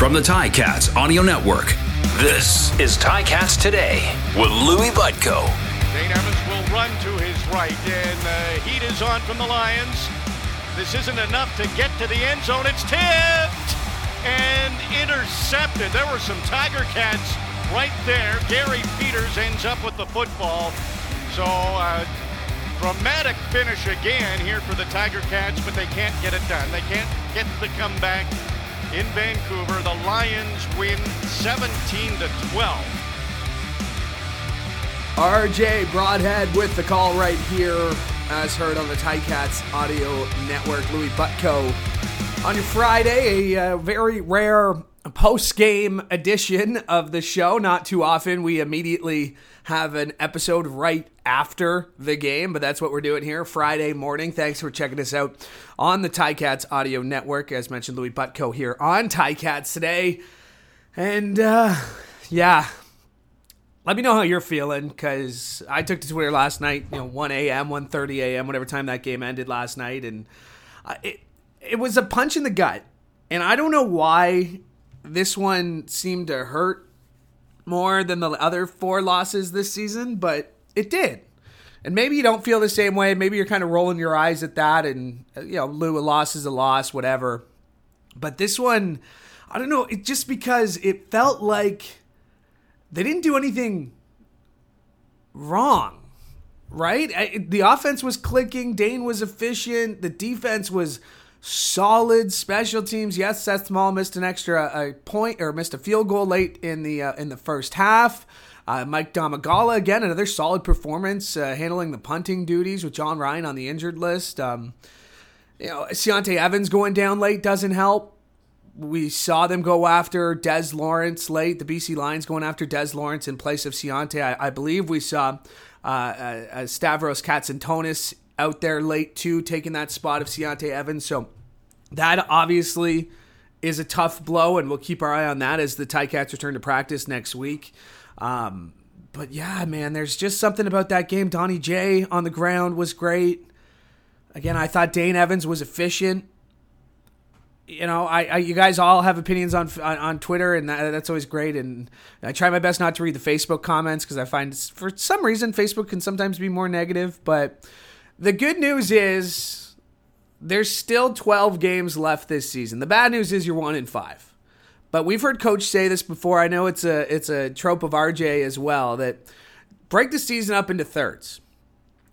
From the Ty Cats Audio Network, this is Ty Cats Today with Louis Butko. Dane Evans will run to his right, and the heat is on from the Lions. This isn't enough to get to the end zone. It's tipped and intercepted. There were some Tiger Cats right there. Gary Peters ends up with the football. So dramatic finish again here for the Tiger Cats, but they can't get it done. They can't get the comeback in Vancouver. The Lions win 17-12. RJ Broadhead with the call right here, as heard on the Ty Cats Audio Network. Louis Butko on your Friday, a very rare post-game edition of the show. Not too often we immediately have an episode right after the game, but that's what we're doing here Friday morning. Thanks for checking us out on the Ty Cats Audio Network. As mentioned, Louis Butko here on Ty Cats Today. And let me know how you're feeling, because I took to Twitter last night, 1 a.m., 1:30 a.m., whatever time that game ended last night, and it was a punch in the gut. And I don't know why this one seemed to hurt more than the other four losses this season, but it did. And maybe you don't feel the same way. Maybe you're kind of rolling your eyes at that, and, Lou, a loss is a loss, whatever. But this one, I don't know, it just because it felt like they didn't do anything wrong, right? The offense was clicking. Dane was efficient. The defense was solid. Special teams, yes, Seth Small missed an extra point, or missed a field goal late in the first half. Mike Domagala, again, another solid performance, handling the punting duties with John Ryan on the injured list. Sione Evans going down late doesn't help. We saw them go after Des Lawrence late. The BC Lions going after Des Lawrence in place of Sione. I believe we saw Stavros Katsantonis out there late too, taking that spot of Sione Evans. So that obviously is a tough blow, and we'll keep our eye on that as the Ty Cats return to practice next week. But yeah, man, there's just something about that game. Donnie J on the ground was great. Again, I thought Dane Evans was efficient. I you guys all have opinions on Twitter, and that's always great. And I try my best not to read the Facebook comments, because I find for some reason Facebook can sometimes be more negative. But the good news is there's still 12 games left this season. The bad news is you're 1-5. But we've heard Coach say this before. I know it's a trope of RJ as well, that break the season up into thirds.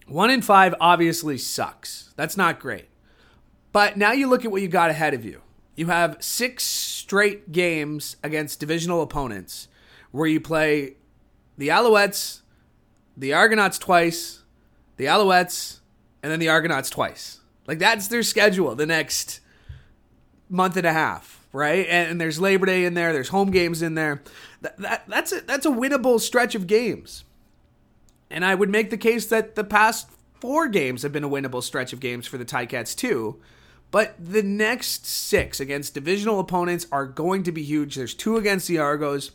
1-5 obviously sucks. That's not great. But now you look at what you got ahead of you. You have 6 straight games against divisional opponents where you play the Alouettes, the Argonauts twice, the Alouettes, and then the Argonauts twice. Like, that's their schedule the next month and a half, right? And there's Labor Day in there. There's home games in there. That's a winnable stretch of games. And I would make the case that the past 4 games have been a winnable stretch of games for the Ty Cats too. But the next 6 against divisional opponents are going to be huge. There's 2 against the Argos.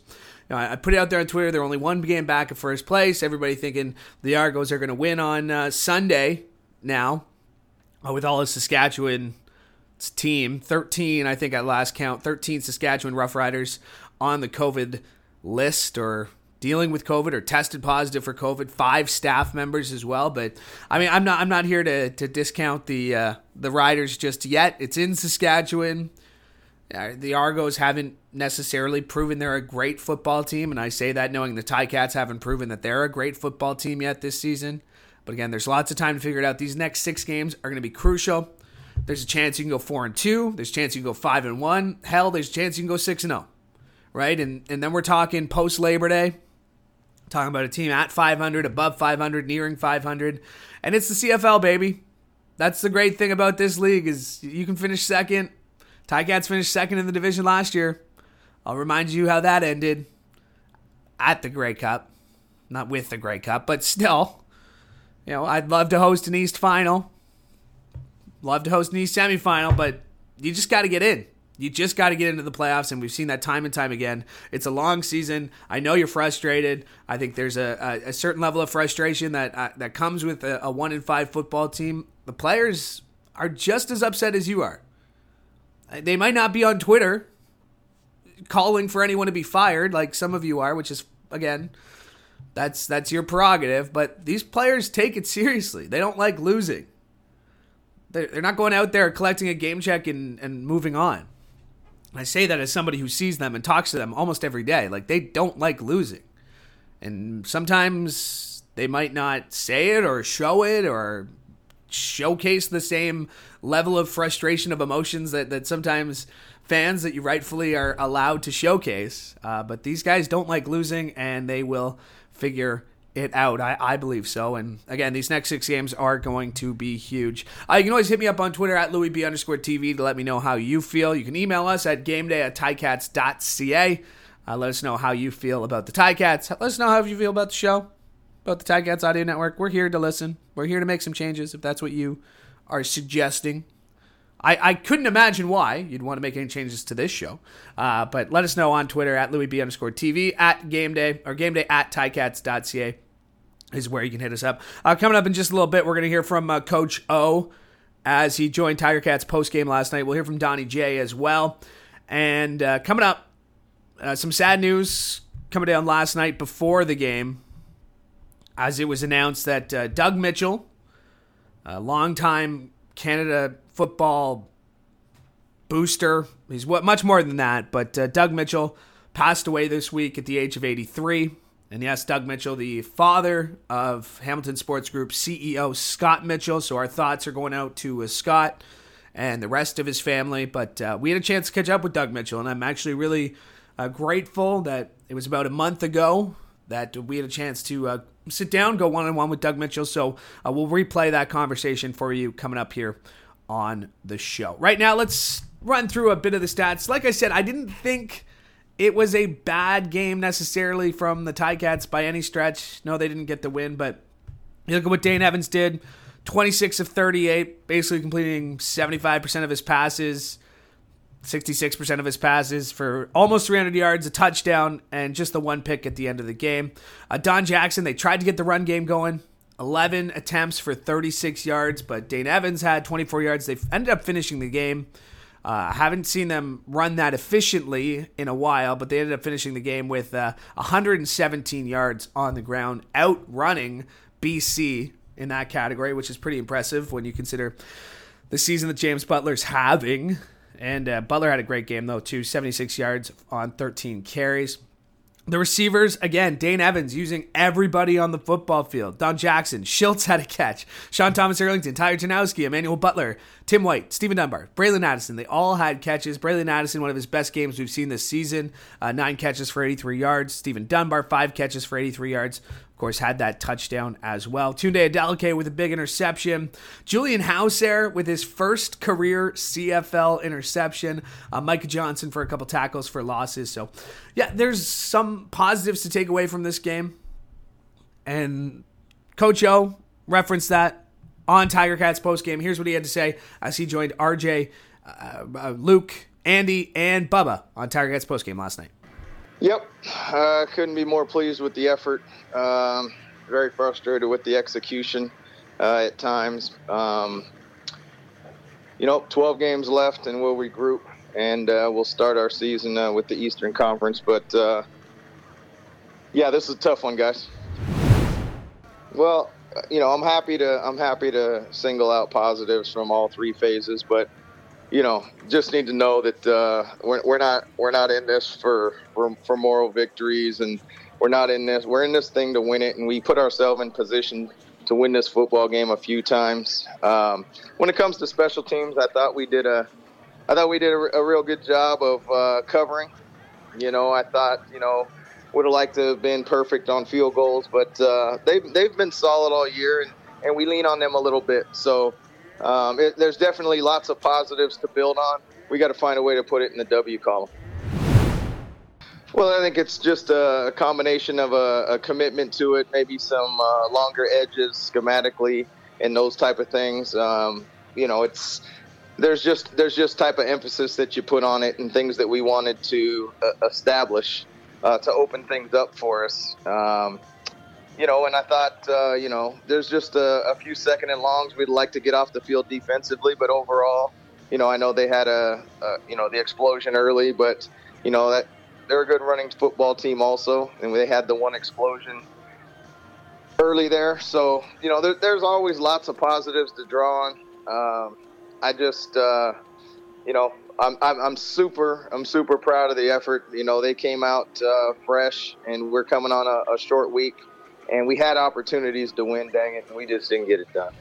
I put it out there on Twitter. They're only 1 game back at first place. Everybody thinking the Argos are going to win on Sunday now with all of Saskatchewan's team. 13, I think at last count, 13 Saskatchewan Rough Riders on the COVID list, or dealing with COVID, or tested positive for COVID, 5 staff members as well. But I mean, I'm not here to discount the Riders just yet. It's in Saskatchewan. The Argos haven't necessarily proven they're a great football team, and I say that knowing the Ty Cats haven't proven that they're a great football team yet this season. But again, there's lots of time to figure it out. These next 6 games are going to be crucial. There's a chance you can go 4-2. There's a chance you can go 5-1. Hell, there's a chance you can go 6-0, right? And then we're talking post Labor Day. Talking about a team at 500, above 500, nearing 500. And it's the CFL, baby. That's the great thing about this league, is you can finish second. Ty Cats finished second in the division last year. I'll remind you how that ended at the Grey Cup. Not with the Grey Cup, but still. I'd love to host an East final. Love to host an East semifinal, but you just got to get in. You just got to get into the playoffs, and we've seen that time and time again. It's a long season. I know you're frustrated. I think there's a certain level of frustration that comes with a 1-5 football team. The players are just as upset as you are. They might not be on Twitter calling for anyone to be fired like some of you are, which is, again, that's your prerogative. But these players take it seriously. They don't like losing. They're not going out there collecting a game check and moving on. I say that as somebody who sees them and talks to them almost every day. Like, they don't like losing. And sometimes they might not say it or show it or showcase the same level of frustration of emotions that sometimes fans that you rightfully are allowed to showcase. But these guys don't like losing, and they will figure it out. I believe so. And again, these next 6 games are going to be huge. You can always hit me up on Twitter at LouisB_TV to let me know how you feel. You can email us at gameday@ticats.ca. Let us know how you feel about the Ticats. Let us know how you feel about the show, about the Ticats Audio Network. We're here to listen. We're here to make some changes if that's what you are suggesting. I couldn't imagine why you'd want to make any changes to this show. But let us know on Twitter at LouisB_TV, at GameDay, or GameDay@Ticats.ca is where you can hit us up. Coming up in just a little bit, we're going to hear from Coach O as he joined Tiger Cats postgame last night. We'll hear from Donnie J as well. And coming up, some sad news coming down last night before the game, as it was announced that Doug Mitchell, a longtime Canada football booster, he's much more than that, but Doug Mitchell passed away this week at the age of 83. And yes, Doug Mitchell, the father of Hamilton Sports Group CEO Scott Mitchell. So our thoughts are going out to Scott and the rest of his family. But we had a chance to catch up with Doug Mitchell, and I'm actually really grateful that it was about a month ago that we had a chance to sit down, go one-on-one with Doug Mitchell. So we'll replay that conversation for you coming up here on the show. Right now, let's run through a bit of the stats. Like I said, I didn't think it was a bad game necessarily from the Ticats by any stretch. No, they didn't get the win, but you look at what Dane Evans did, 26 of 38, basically completing 75% of his passes, 66% of his passes for almost 300 yards, a touchdown, and just the one pick at the end of the game. Don Jackson, they tried to get the run game going. 11 attempts for 36 yards, but Dane Evans had 24 yards. They ended up finishing the game. Haven't seen them run that efficiently in a while, but they ended up finishing the game with 117 yards on the ground, outrunning BC in that category, which is pretty impressive when you consider the season that James Butler's having. And Butler had a great game, though, too. 76 yards on 13 carries. The receivers, again, Dane Evans using everybody on the football field. Don Jackson, Schultz had a catch. Sean Thomas-Erlington, Ty Janowski, Emmanuel Butler, Tim White, Stephen Dunbar, Braylon Addison. They all had catches. Braylon Addison, one of his best games we've seen this season. 9 catches for 83 yards. Stephen Dunbar, 5 catches for 83 yards. Of course, had that touchdown as well. Tunde Adeleke with a big interception. Julian Hauser with his first career CFL interception. Micah Johnson for a couple tackles for losses. So, yeah, there's some positives to take away from this game. And Coach O referenced that on Tiger Cats postgame. Here's what he had to say as he joined RJ, Luke, Andy, and Bubba on Tiger Cats postgame last night. Yep, couldn't be more pleased with the effort. Very frustrated with the execution at times. 12 games left, and we'll regroup, and we'll start our season with the Eastern Conference. But, yeah, this is a tough one, guys. Well, I'm happy to single out positives from all three phases, but just need to know that we're not in this for moral victories, and we're not in this. We're in this thing to win it, and we put ourselves in position to win this football game a few times. When it comes to special teams, I thought we did a real good job of covering. I thought would have liked to have been perfect on field goals, but they've been solid all year, and we lean on them a little bit. So. There's definitely lots of positives to build on. We got to find a way to put it in the W column. Well, I think it's just a combination of a commitment to it, maybe some longer edges schematically and those type of things. There's just type of emphasis that you put on it and things that we wanted to establish to open things up for us. And I thought, there's just a few second and longs we'd like to get off the field defensively. But overall, I know they had the explosion early, but you know, that they're a good running football team also, and they had the one explosion early there. So, you know, there's always lots of positives to draw on. I just, you know, I'm super proud of the effort. You know, they came out fresh, and we're coming on a short week, and we had opportunities to win, dang it, and we just didn't get it done.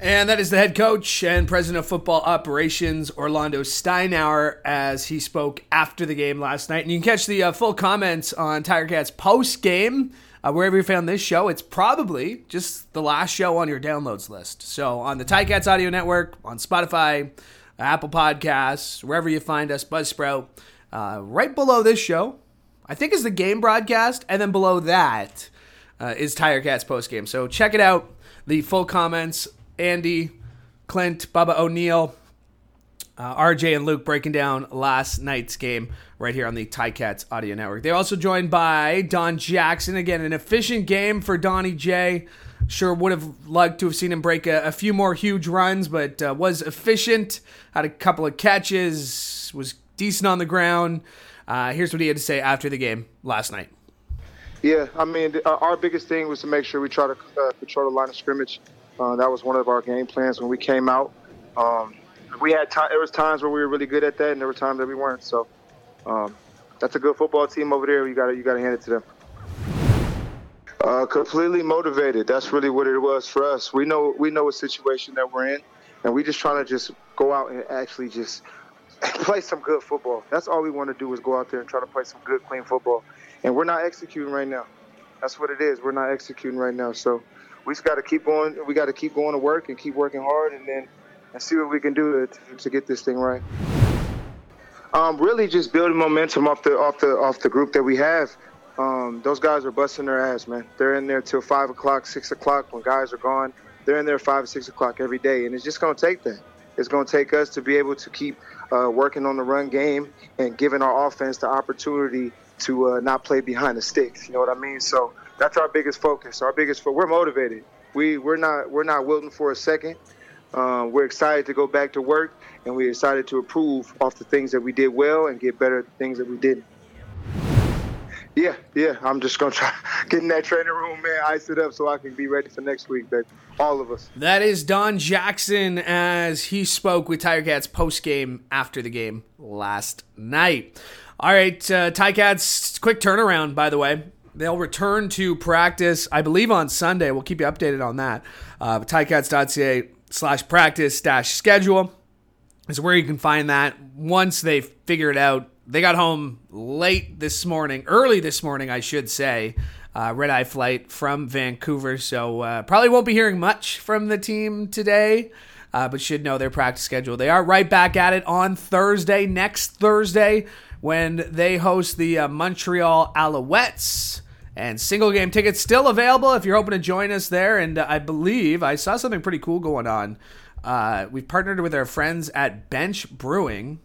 And that is the head coach and president of football operations, Orlando Steinauer, as he spoke after the game last night. And you can catch the full comments on Tiger Cats post game. Wherever you found this show, it's probably just the last show on your downloads list. So on the Tiger Cats Audio Network, on Spotify, Apple Podcasts, wherever you find us, Buzzsprout, right below this show, I think is the game broadcast, and then below that is Tiger Cats postgame. So check it out, the full comments, Andy, Clint, Bubba O'Neill, RJ and Luke breaking down last night's game right here on the Tiger Cats Audio Network. They're also joined by Don Jackson. Again, an efficient game for Donnie J. Sure would have liked to have seen him break a few more huge runs, but was efficient, had a couple of catches, was decent on the ground. Here's what he had to say after the game last night. Yeah, I mean, our biggest thing was to make sure we try to control the line of scrimmage. That was one of our game plans when we came out. We had time. There was times where we were really good at that, and there were times that we weren't. So that's a good football team over there. You gotta hand it to them. Completely motivated. That's really what it was for us. We know a situation that we're in, and we just trying to just go out and actually just play some good football. That's all we want to do is go out there and try to play some good, clean football. And we're not executing right now. That's what it is. We're not executing right now. So we just got to keep going. We got to keep going to work and keep working hard, and then. And see what we can do to get this thing right. Really, just building momentum off the group that we have. Those guys are busting their ass, man. They're in there till 5 o'clock, 6 o'clock when guys are gone. They're in there 5 or 6 o'clock every day, and it's just gonna take that. It's gonna take us to be able to keep working on the run game and giving our offense the opportunity to not play behind the sticks. You know what I mean? So that's our biggest focus. We're motivated. We're not wilting for a second. We're excited to go back to work, and we're excited to improve off the things that we did well and get better at the things that we didn't. Yeah, I'm just going to try to get in that training room, man, ice it up so I can be ready for next week, baby. All of us. That is Don Jackson as he spoke with Tiger Cats postgame after the game last night. All right, Tiger Cats, quick turnaround, by the way. They'll return to practice, I believe, on Sunday. We'll keep you updated on that. TigerCats.ca/practice-schedule is where you can find that once they figure it out. They got home early this morning, I should say, red-eye flight from Vancouver. So probably won't be hearing much from the team today, but should know their practice schedule. They are right back at it on Thursday, next Thursday, when they host the Montreal Alouettes. And single-game tickets still available if you're hoping to join us there. And I believe I saw something pretty cool going on. We've partnered with our friends at Bench Brewing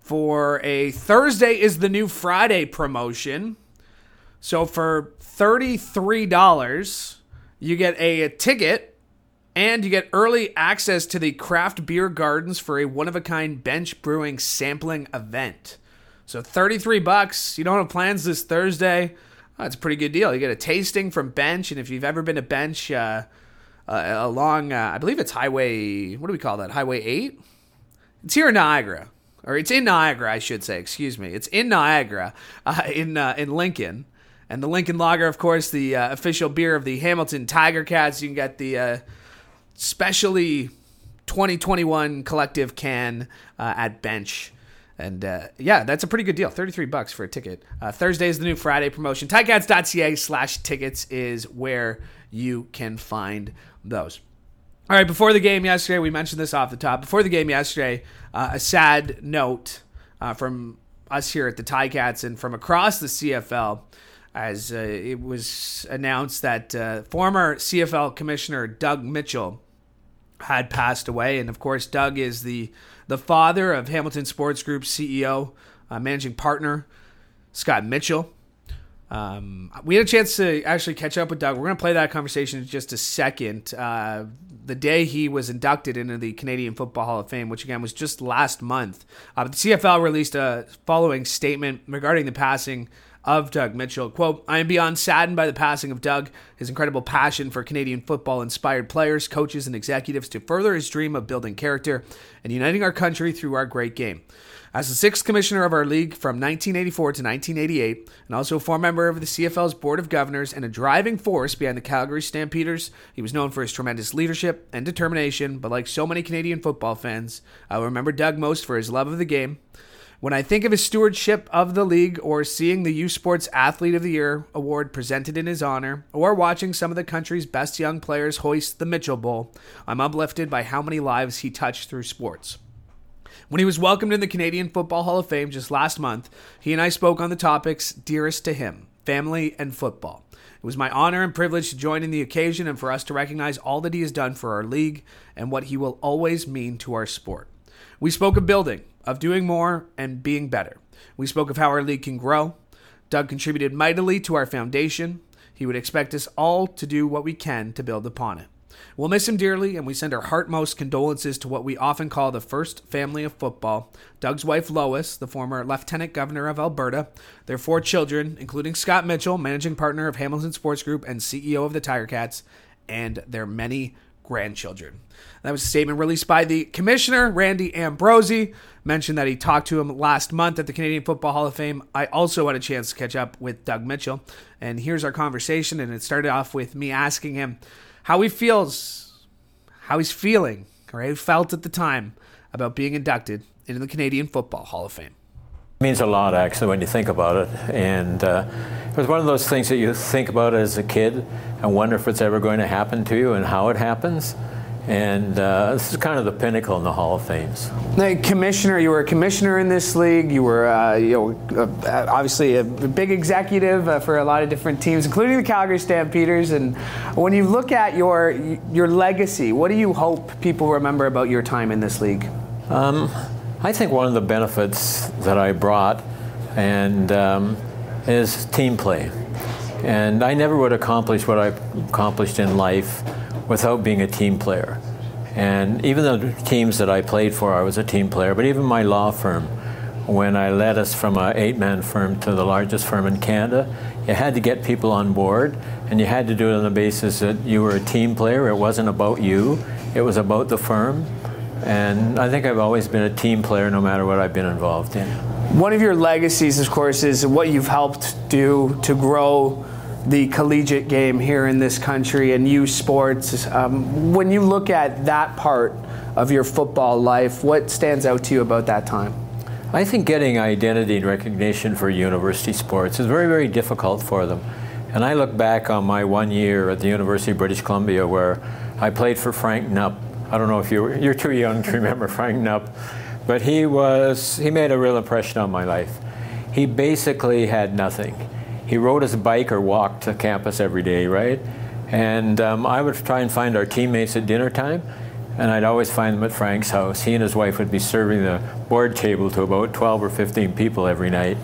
for a Thursday is the new Friday promotion. So for $33, you get a ticket and you get early access to the craft beer gardens for a one-of-a-kind Bench Brewing sampling event. So $33. You don't have plans this Thursday. That's a pretty good deal. You get a tasting from Bench, and if you've ever been to Bench along, I believe it's Highway, what do we call that, Highway 8? It's here in Niagara, or it's in Niagara, I should say, excuse me. It's in Niagara, in Lincoln. And the Lincoln Lager, of course, the official beer of the Hamilton Tiger Cats. You can get the specially 2021 collective can at Bench. And, yeah, that's a pretty good deal. $33 for a ticket. Thursday is the new Friday promotion. TigerCats.ca/tickets is where you can find those. All right, before the game yesterday, we mentioned this off the top. Before the game yesterday, a sad note from us here at the Tiger Cats and from across the CFL as it was announced that former CFL Commissioner Doug Mitchell had passed away. And, of course, Doug is the father of Hamilton Sports Group CEO, managing partner, Scott Mitchell. We had a chance to actually catch up with Doug. We're going to play that conversation in just a second. The day he was inducted into the Canadian Football Hall of Fame, which again was just last month, the CFL released a following statement regarding the passing of Doug Mitchell. Quote, "I am beyond saddened by the passing of Doug. His incredible passion for Canadian football inspired players, coaches, and executives to further his dream of building character and uniting our country through our great game. As the sixth commissioner of our league from 1984 to 1988, and also a former member of the CFL's Board of Governors and a driving force behind the Calgary Stampeders, he was known for his tremendous leadership and determination, but like so many Canadian football fans, I will remember Doug most for his love of the game. When I think of his stewardship of the league, or seeing the U Sports Athlete of the Year award presented in his honor, or watching some of the country's best young players hoist the Mitchell Bowl, I'm uplifted by how many lives he touched through sports." When he was welcomed in the Canadian Football Hall of Fame just last month, he and I spoke on the topics dearest to him, family and football. It was my honor and privilege to join in the occasion and for us to recognize all that he has done for our league and what he will always mean to our sport. We spoke of building, of doing more and being better. We spoke of how our league can grow. Doug contributed mightily to our foundation. He would expect us all to do what we can to build upon it. We'll miss him dearly, and we send our heartmost condolences to what we often call the first family of football, Doug's wife Lois, the former Lieutenant Governor of Alberta, their four children, including Scott Mitchell, managing partner of Hamilton Sports Group and CEO of the Tiger Cats, and their many grandchildren. That was a statement released by the commissioner, Randy Ambrosie. Mentioned that he talked to him last month at the Canadian Football Hall of Fame. I also had a chance to catch up with Doug Mitchell, and here's our conversation. And it started off with me asking him how he feels, how he's feeling, or how he felt at the time about being inducted into the Canadian Football Hall of Fame. It means a lot, actually, when you think about it. And it was one of those things that you think about as a kid and wonder if it's ever going to happen to you and how it happens. And this is kind of the pinnacle in the Hall of Fames. Now, commissioner, you were a commissioner in this league. You were, obviously a big executive for a lot of different teams, including the Calgary Stampeders. And when you look at your legacy, what do you hope people remember about your time in this league? I think one of the benefits that I brought and is team play. And I never would accomplish what I accomplished in life without being a team player. And even the teams that I played for, I was a team player, but even my law firm, when I led us from an 8-man firm to the largest firm in Canada, you had to get people on board, and you had to do it on the basis that you were a team player. It wasn't about you, it was about the firm. And I think I've always been a team player no matter what I've been involved in. One of your legacies, of course, is what you've helped do to grow the collegiate game here in this country and youth sports. When you look at that part of your football life, what stands out to you about that time? I think getting identity and recognition for university sports is very, very difficult for them. And I look back on my 1 year at the University of British Columbia where I played for Frank Gnup. I don't know if you're too young to remember Frank Gnup, but he made a real impression on my life. He basically had nothing. He rode his bike or walked to campus every day, right? And I would try and find our teammates at dinner time, and I'd always find them at Frank's house. He and his wife would be serving the board table to about 12 or 15 people every night.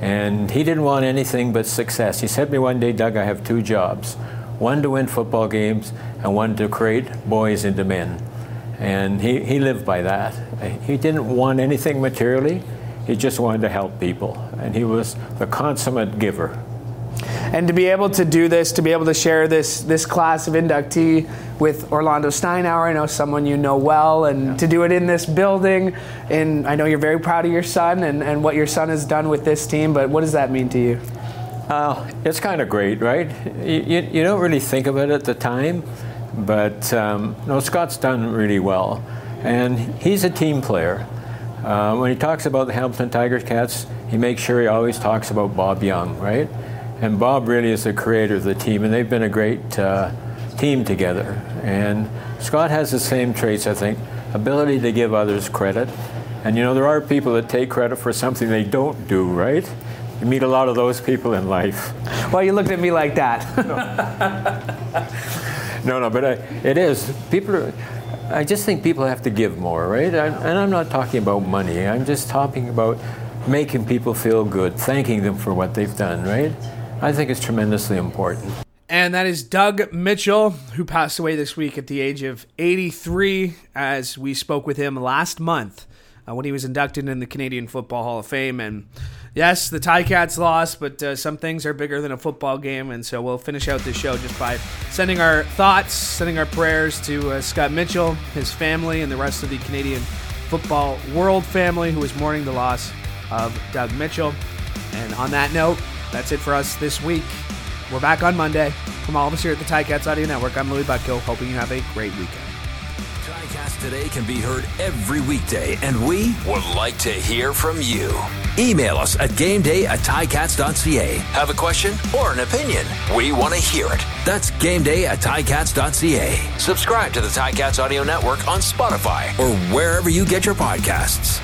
And he didn't want anything but success. He said to me one day, "Doug, I have two jobs. One to win football games and one to create boys into men." And he lived by that. He didn't want anything materially. He just wanted to help people. And he was the consummate giver. And to be able to do this, to be able to share this class of inductee with Orlando Steinauer, I know someone you know well, and yeah, to do it in this building, and I know you're very proud of your son and what your son has done with this team, but what does that mean to you? It's kind of great, right? You don't really think of it at the time, but Scott's done really well. And he's a team player. When he talks about the Hamilton Tiger Cats, he makes sure he always talks about Bob Young, right? And Bob really is the creator of the team, and they've been a great team together. And Scott has the same traits, I think, ability to give others credit. And there are people that take credit for something they don't do, right? You meet a lot of those people in life. Well, you looked at me like that. No, but it is. I just think people have to give more, right? And I'm not talking about money. I'm just talking about making people feel good, thanking them for what they've done, right? I think it's tremendously important. And that is Doug Mitchell, who passed away this week at the age of 83, as we spoke with him last month when he was inducted in the Canadian Football Hall of Fame. And yes, the Ticats lost, but some things are bigger than a football game. And so we'll finish out this show just by sending our thoughts, sending our prayers to Scott Mitchell, his family, and the rest of the Canadian football world family who is mourning the loss of Doug Mitchell. And on that note, that's it for us this week. We're back on Monday. From all of us here at the Ticats Audio Network, I'm Louis Butko, hoping you have a great weekend. Ticats Today can be heard every weekday, and we would like to hear from you. Email us at gameday@ticats.ca. Have a question or an opinion? We want to hear it. That's gameday@ticats.ca. Subscribe to the Ticats Audio Network on Spotify or wherever you get your podcasts.